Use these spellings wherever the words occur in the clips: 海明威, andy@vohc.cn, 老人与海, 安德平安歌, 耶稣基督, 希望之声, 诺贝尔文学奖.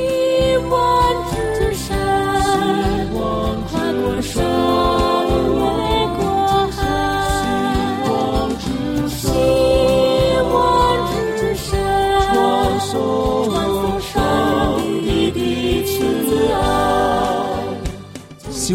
希望之声，跨过山。希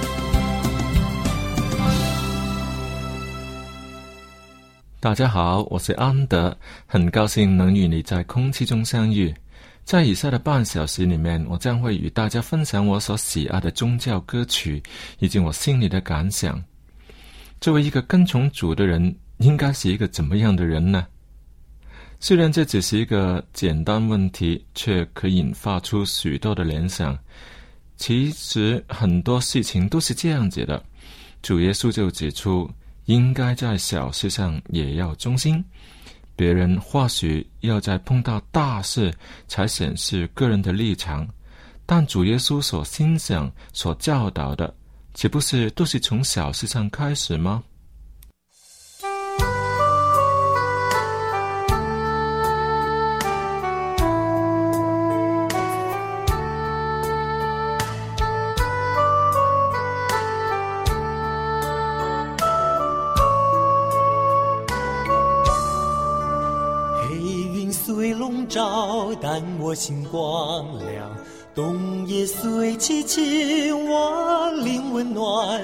大家好，我是安德，很高兴能与你在空气中相遇。在以下的半小时里面，我将会与大家分享我所喜爱的宗教歌曲，以及我心里的感想。作为一个跟从主的人，应该是一个怎么样的人呢？虽然这只是一个简单问题，却可引发出许多的联想。其实很多事情都是这样子的。主耶稣就指出，应该在小事上也要忠心。别人或许要在碰到大事才显示个人的立场，但主耶稣所欣赏、所教导的，岂不是都是从小事上开始吗？但我心光亮，冬夜虽凄清，我灵温暖。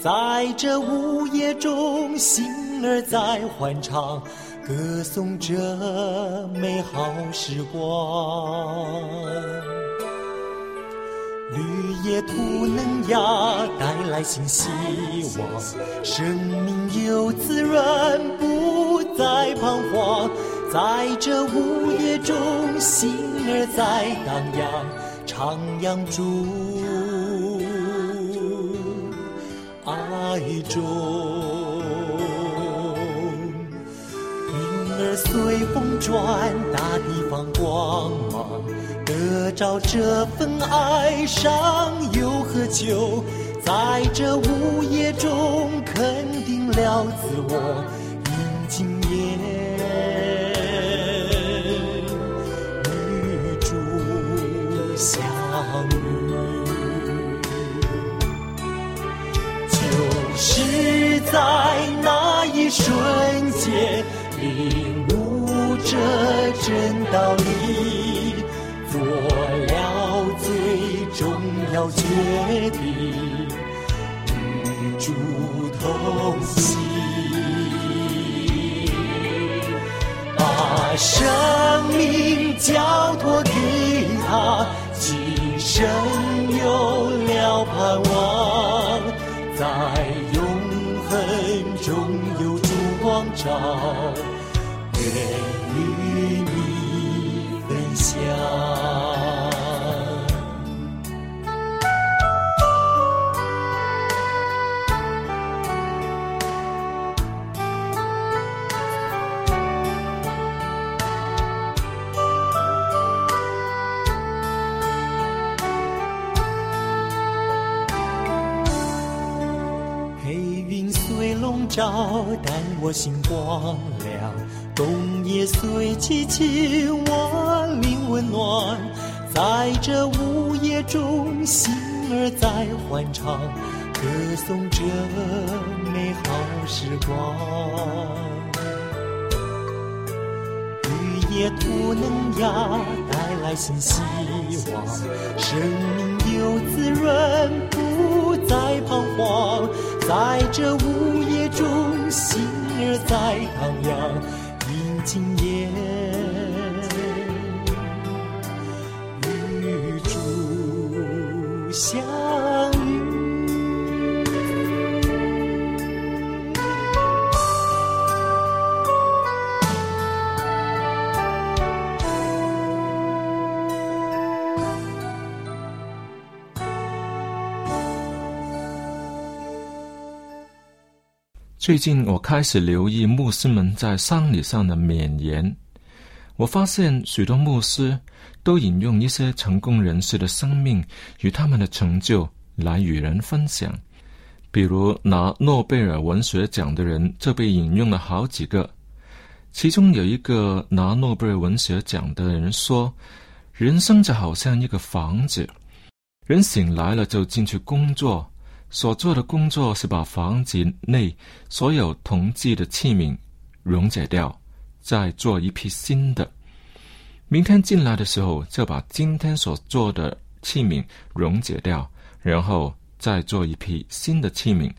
在这午夜中，心儿在欢唱，歌颂着美好时光。绿野土嫩芽带来新希望，生命有滋润，不再彷徨。在这午夜中，心儿在荡漾，徜徉住爱中。云儿随风转，大地放光芒，得着这份爱上又何求？在这午夜中，肯定了自我，饮尽夜。相遇就是在那一瞬间，领悟着真道理，做了最重要决定，与主同行，把生命交托给他，今生有了盼望，在永恒中有烛光照，愿与你分享。但我心光亮，冬夜虽凄清，我灵温暖。在这午夜中，心儿在欢唱，歌颂着美好时光。雨夜不能压，带来新希望，生命有滋润，不再彷徨。在这午夜中，心儿在荡漾，迎今夜。相遇最近我开始留意牧师们在丧礼上的勉言，我发现许多牧师都引用一些成功人士的生命与他们的成就来与人分享，比如拿诺贝尔文学奖的人就被引用了好几个。其中有一个拿诺贝尔文学奖的人说，人生就好像一个房子，人醒来了就进去工作，所做的工作是把房子内所有铜制的器皿溶解掉，再做一批新的，明天进来的时候就把今天所做的器皿溶解掉，然后再做一批新的器皿。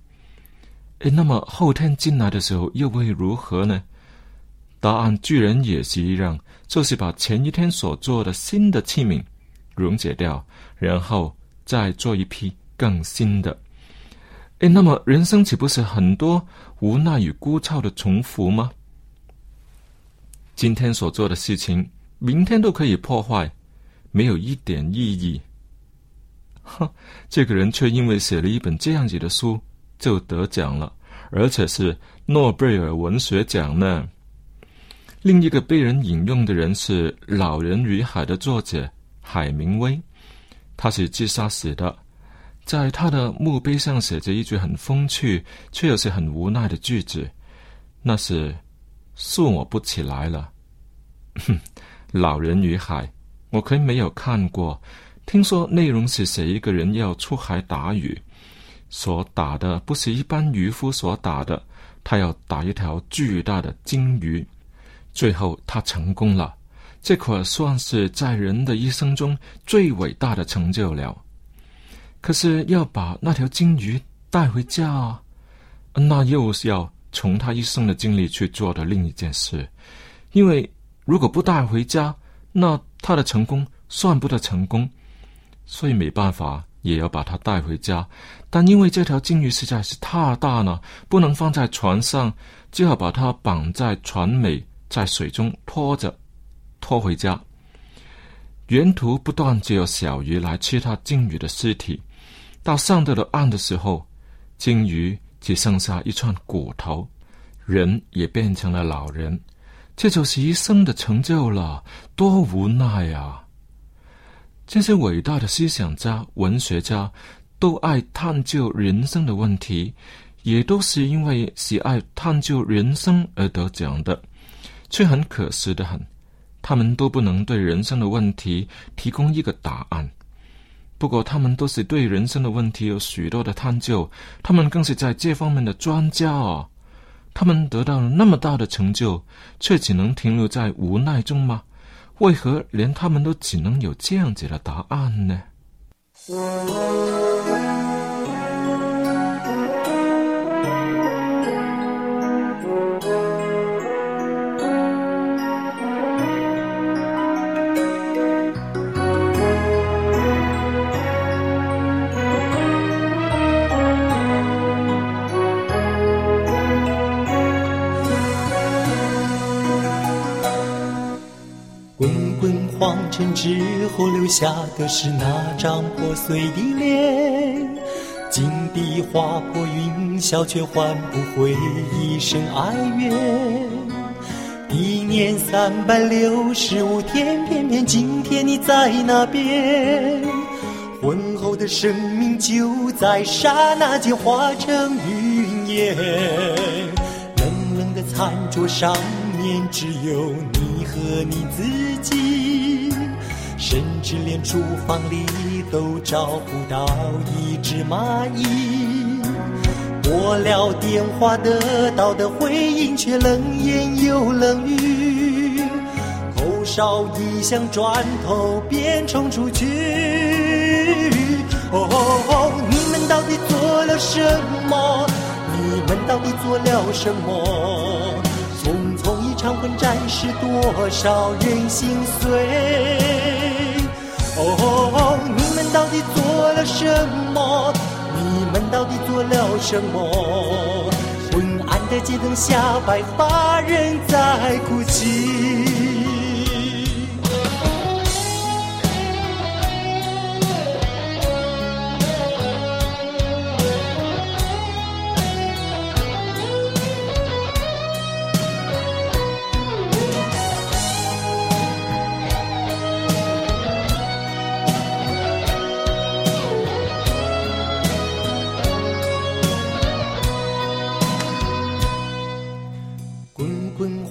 那么后天进来的时候又会如何呢？答案居然也是一样，就是把前一天所做的新的器皿溶解掉，然后再做一批更新的。那么人生岂不是很多无奈与枯燥的重复吗？今天所做的事情明天都可以破坏，没有一点意义。这个人却因为写了一本这样子的书就得奖了，而且是诺贝尔文学奖呢。另一个被人引用的人是《老人与海》的作者海明威，他是自杀死的，在他的墓碑上写着一句很风趣却又是很无奈的句子，那是恕我不起来了。老人与海我可没有看过，听说内容是写一个人要出海打鱼，所打的不是一般渔夫所打的，他要打一条巨大的鲸鱼，最后他成功了，这可算是在人的一生中最伟大的成就了。可是要把那条鲸鱼带回家，那又是要从他一生的经历去做的另一件事，因为如果不带回家，那他的成功算不得成功，所以没办法也要把他带回家。但因为这条鲸鱼实在是太大了，不能放在船上，只好把它绑在船尾，在水中拖着拖回家。沿途不断只有小鱼来吃他鲸鱼的尸体，到上到了岸的时候，鲸鱼只剩下一串骨头，人也变成了老人，这就是一生的成就了，多无奈啊！这些伟大的思想家、文学家都爱探究人生的问题，也都是因为喜爱探究人生而得奖的，却很可惜的很，他们都不能对人生的问题提供一个答案。不过他们都是对人生的问题有许多的探究，他们更是在这方面的专家啊！他们得到了那么大的成就，却只能停留在无奈中吗？为何连他们都只能有这样子的答案呢？黄尘之后留下的是那张破碎的脸，金碧划破云霄，却换不回一生哀怨。一年365天，偏偏今天你在那边，浑厚的生命就在刹那间化成云烟。冷冷的餐桌上面只有你和你自己，甚至连厨房里都找不到一只蚂蚁。拨了电话得到的回应却冷言又冷语，口哨一响转头便冲出去。哦哦哦，你们到底做了什么？你们到底做了什么？匆匆一场混战是多少人心碎。哦哦哦，你们到底做了什么？你们到底做了什么？昏暗的街灯下，白发人在哭泣。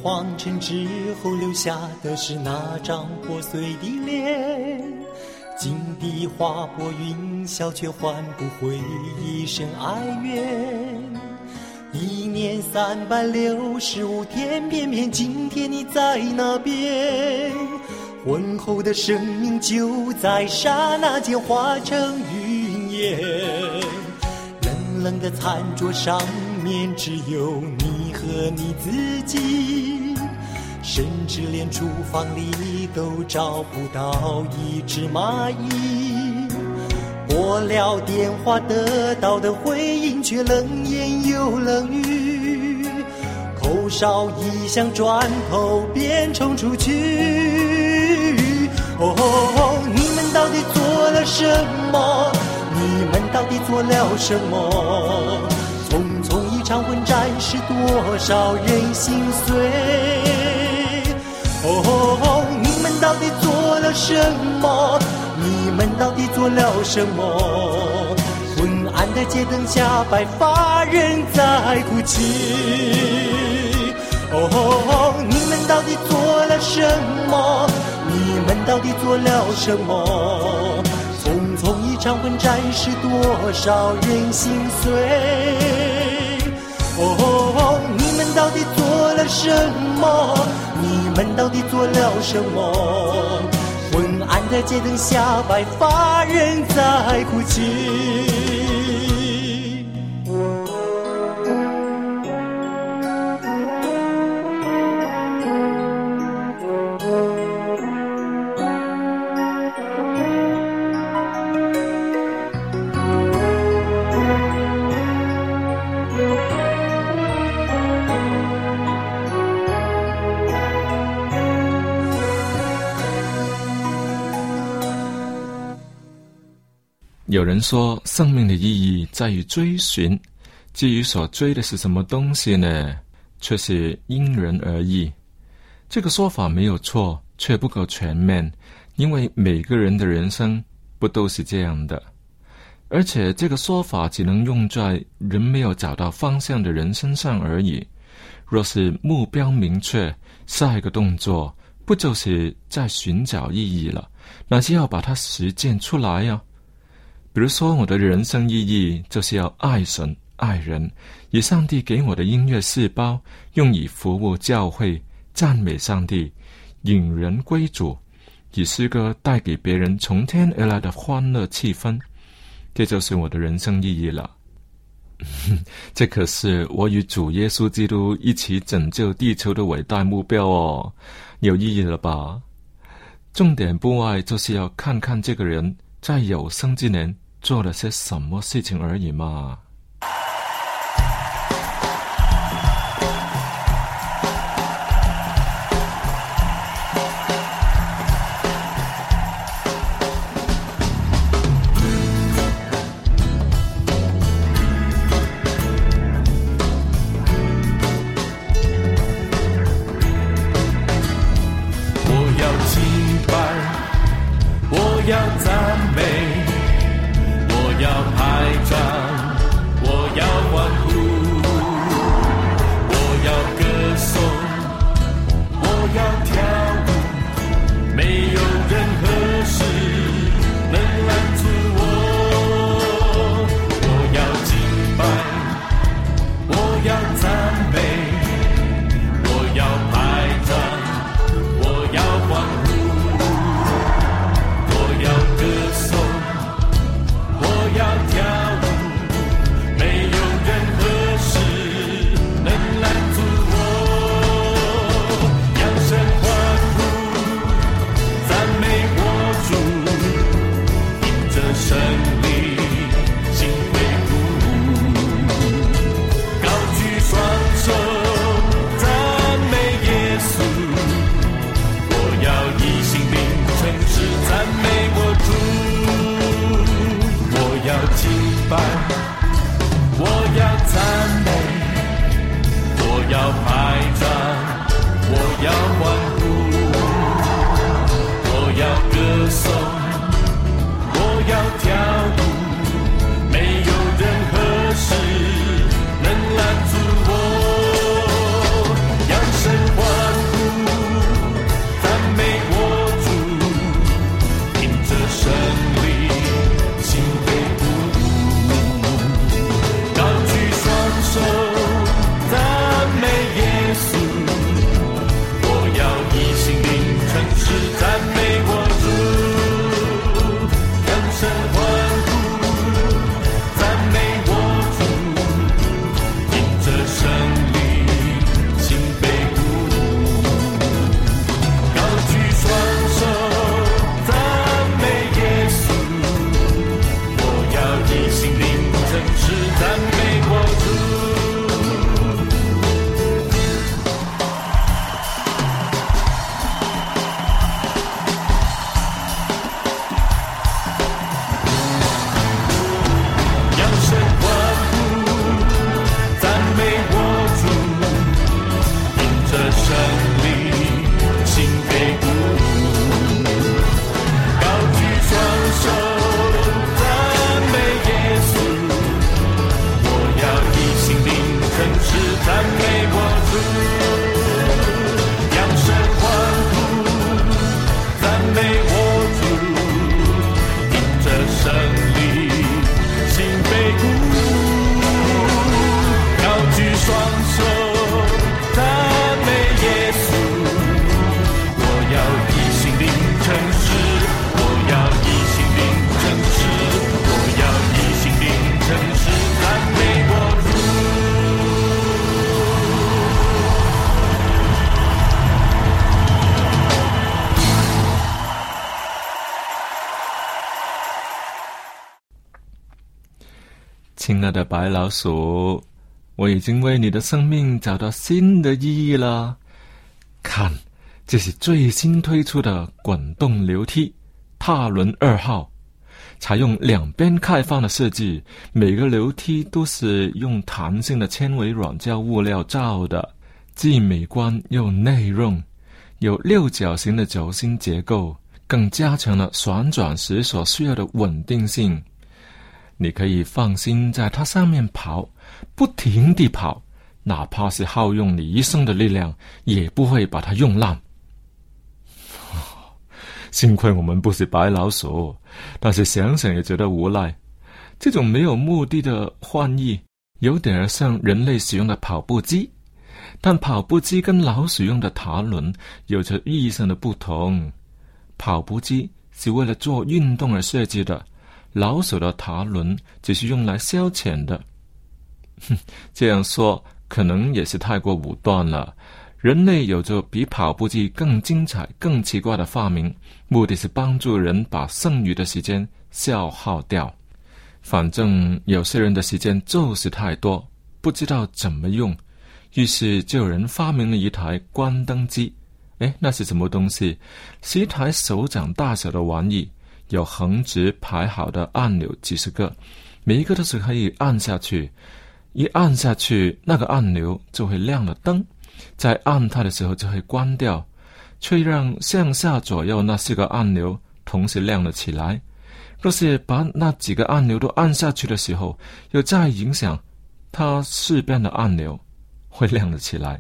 黄尘之后留下的是那张破碎的脸，金地划破云霄却换不回一生哀怨。1年365天，偏偏今天你在那边，婚后的生命就在刹那间化成云烟。冷冷的餐桌上面只有你和你自己，甚至连厨房里都找不到一只蚂蚁。拨了电话得到的回应却冷言又冷语，口哨一响转头便冲出去。哦哦哦，你们到底做了什么？你们到底做了什么？匆匆一场混战是多少人心碎。哦哦哦，你们到底做了什么？你们到底做了什么？昏暗的街灯下，白发人在哭泣。哦哦哦，你们到底做了什么？你们到底做了什么？匆匆一场混战是多少人心碎。哦哦哦，你们到底做了什么？你们到底做了什么？昏暗的街灯下，白发人在哭泣。有人说，生命的意义在于追寻，至于所追的是什么东西呢，却是因人而异。这个说法没有错，却不够全面，因为每个人的人生不都是这样的。而且这个说法只能用在人没有找到方向的人身上而已。若是目标明确，下一个动作不就是在寻找意义了，那就要把它实践出来啊。比如说，我的人生意义就是要爱神爱人，以上帝给我的音乐细胞用以服务教会，赞美上帝，引人归主，以诗歌带给别人从天而来的欢乐气氛，这就是我的人生意义了。这可是我与主耶稣基督一起拯救地球的伟大目标哦，有意义了吧？重点不外就是要看看这个人在有生之年做了些什么事情而已嘛。亲爱的白老鼠，我已经为你的生命找到新的意义了。看，这是最新推出的滚动楼梯踏轮2号，采用两边开放的设计，每个楼梯都是用弹性的纤维软胶物料造的，既美观又耐用，有六角形的轴心结构，更加强了旋转时所需要的稳定性。你可以放心在它上面跑，不停地跑，哪怕是耗用你一生的力量也不会把它用烂。幸亏我们不是白老鼠，但是想想也觉得无奈。这种没有目的的幻意有点像人类使用的跑步机，但跑步机跟老鼠用的塔轮有着意义上的不同。跑步机是为了做运动而设计的，老鼠的塔轮只是用来消遣的。这样说可能也是太过武断了。人类有着比跑步机更精彩更奇怪的发明，目的是帮助人把剩余的时间消耗掉。反正有些人的时间就是太多，不知道怎么用，于是就有人发明了一台关灯机。那是什么东西？是一台手掌大小的玩意，有横直排好的按钮几十个，每一个都是可以按下去，一按下去那个按钮就会亮了灯，在按它的时候就会关掉，却让向下左右那四个按钮同时亮了起来。若是把那几个按钮都按下去的时候，又再影响它四边的按钮，会亮了起来。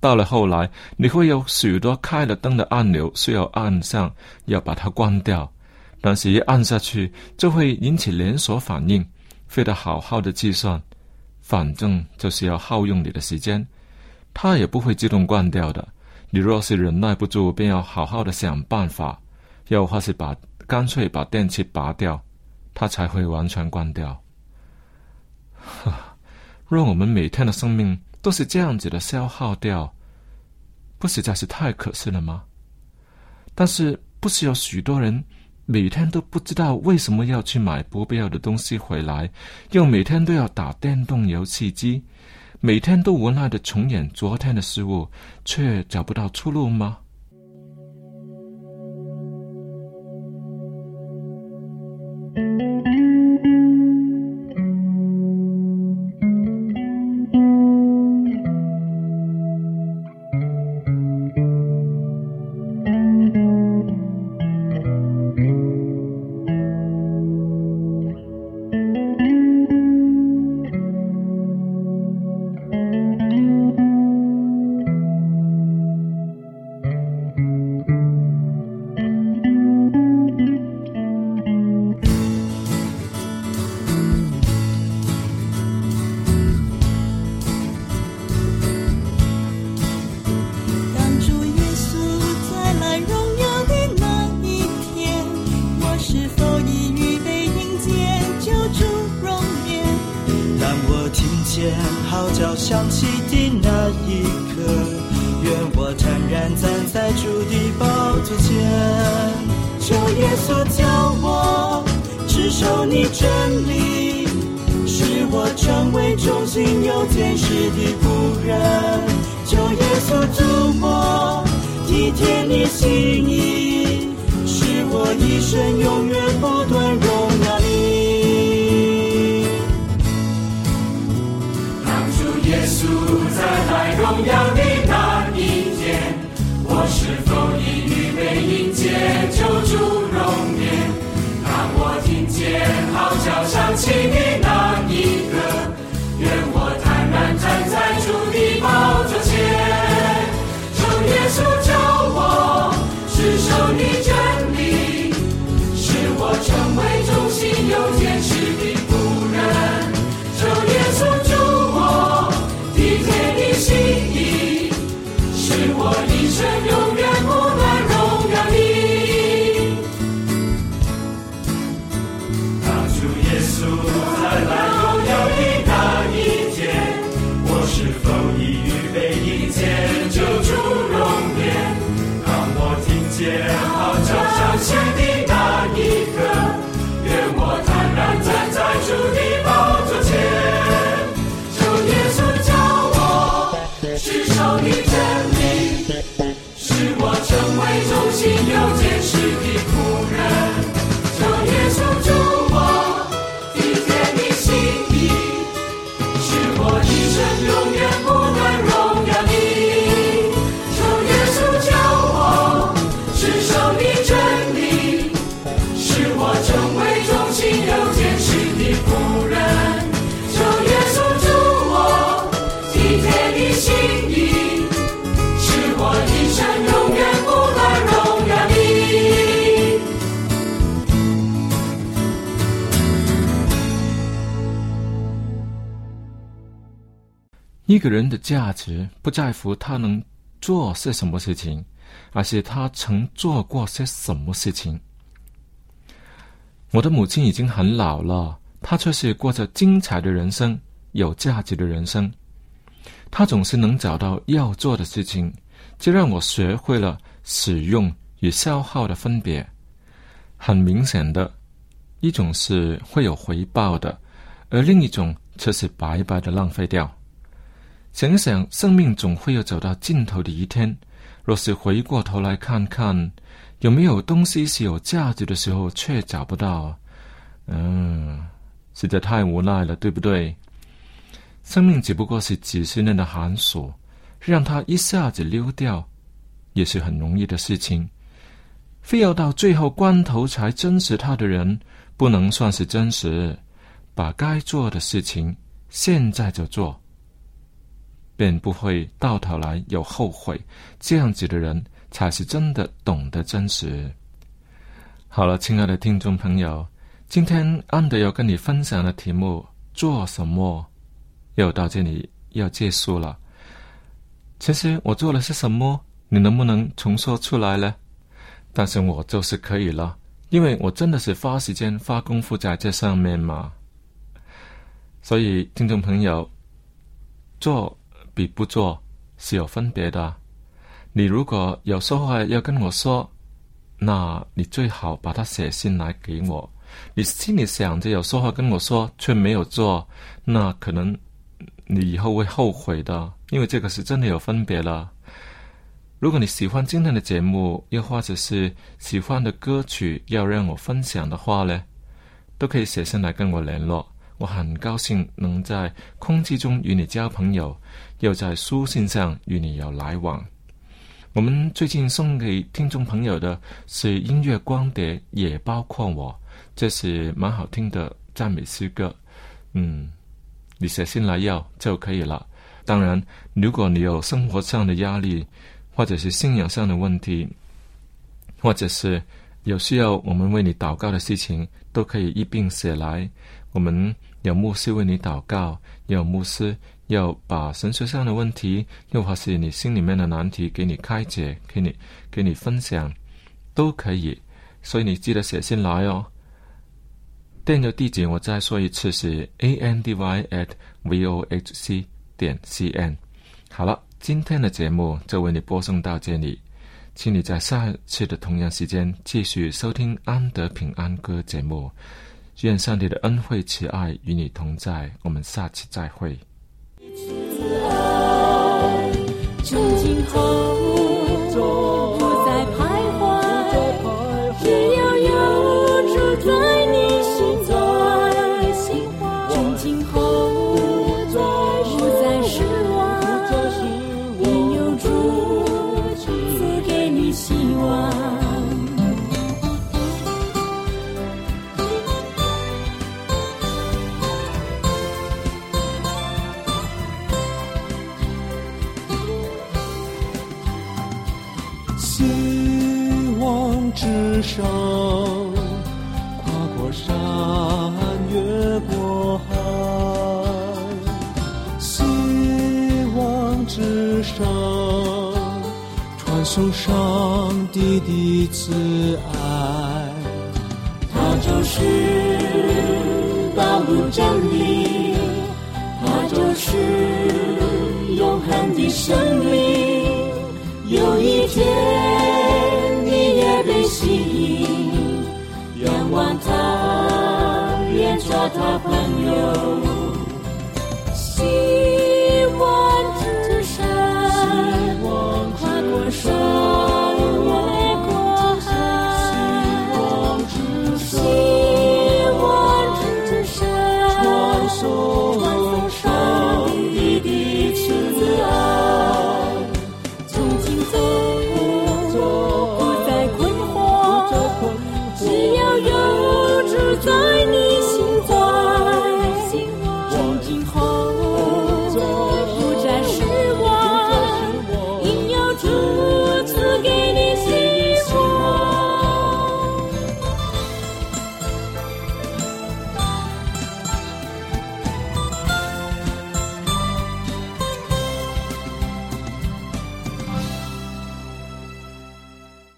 到了后来，你会有许多开了灯的按钮需要按上，要把它关掉，但是一按下去就会引起连锁反应，非得好好的计算，反正就是要耗用你的时间，它也不会自动关掉的。你若是忍耐不住，便要好好的想办法，要或是干脆把电器拔掉，它才会完全关掉。若我们每天的生命都是这样子的消耗掉，不实在是太可惜了吗？但是不是有许多人每天都不知道为什么要去买不必要的东西回来，又每天都要打电动游戏机，每天都无奈的重演昨天的事物，却找不到出路吗？号角响起的那一刻，愿我坦然站在主的宝座前。求耶稣教我持守你真理，使我成为忠心又坚实的仆人。求耶稣助我体贴你心意，使我一生永远不断荣耀你。耶稣再来荣耀的那一天，我是否已预备迎接救主容颜？当我听见号角响起的那一刻，愿我坦然站在主的宝座前。求耶稣教我持守你真理，使我成为忠心又坚实的仆人。求耶稣助我体贴你心意，使我一生永远不断荣耀你。当主耶稣再来荣耀的那一天，我是否已预备迎接救主容颜？当我听见号角响起的那一刻，愿我坦然站在主的宝座前。我成为忠心又坚实的仆人，求耶稣助我体贴你心意，使我一生永远不断荣耀你。求耶稣教我持守你真理，使我成为忠心又坚实的仆人，求耶稣助我体贴你心意，使我一生永远一个人的价值不在乎他能做些什么事情，而是他曾做过些什么事情。我的母亲已经很老了，她却是过着精彩的人生，有价值的人生。她总是能找到要做的事情，这让我学会了使用与消耗的分别。很明显的，一种是会有回报的，而另一种却是白白的浪费掉。想一想，生命总会有走到尽头的一天，若是回过头来看看有没有东西是有价值的时候却找不到，实在太无奈了，对不对？生命只不过是几十年的寒暑，让它一下子溜掉也是很容易的事情。非要到最后关头才珍视它的人，不能算是珍视。把该做的事情现在就做，便不会到头来有后悔，这样子的人才是真的懂得珍惜。好了，亲爱的听众朋友，今天安德要跟你分享的题目做什么又到这里要结束了。其实我做了些什么，你能不能重说出来呢？但是我就是可以了，因为我真的是花时间花功夫在这上面嘛。所以听众朋友，做比不做是有分别的。你如果有说话要跟我说，那你最好把它写信来给我。你心里想着有说话跟我说却没有做，那可能你以后会后悔的，因为这个是真的有分别了。如果你喜欢今天的节目，又或者是喜欢的歌曲要让我分享的话呢，都可以写信来跟我联络。我很高兴能在空气中与你交朋友，又在书信上与你有来往。我们最近送给听众朋友的是音乐光碟，也包括我，这是蛮好听的赞美诗歌。你写信来要就可以了。当然，如果你有生活上的压力，或者是信仰上的问题，或者是有需要我们为你祷告的事情，都可以一并写来。我们有牧师为你祷告，也有牧师要把神学上的问题，又或是你心里面的难题给你开解，给你分享，都可以。所以你记得写信来哦。电邮地址我再说一次，是 andy@vohc.cn。好了，今天的节目就为你播送到这里，请你在下次的同样时间继续收听安德平安歌节目。愿上帝的恩惠慈爱与你同在，我们下期再会。手跨过山，越过海，希望之上传送上帝的慈爱。他就是道路真理，他就是永恒的生命。有一天吸引，仰望他，变作他朋友。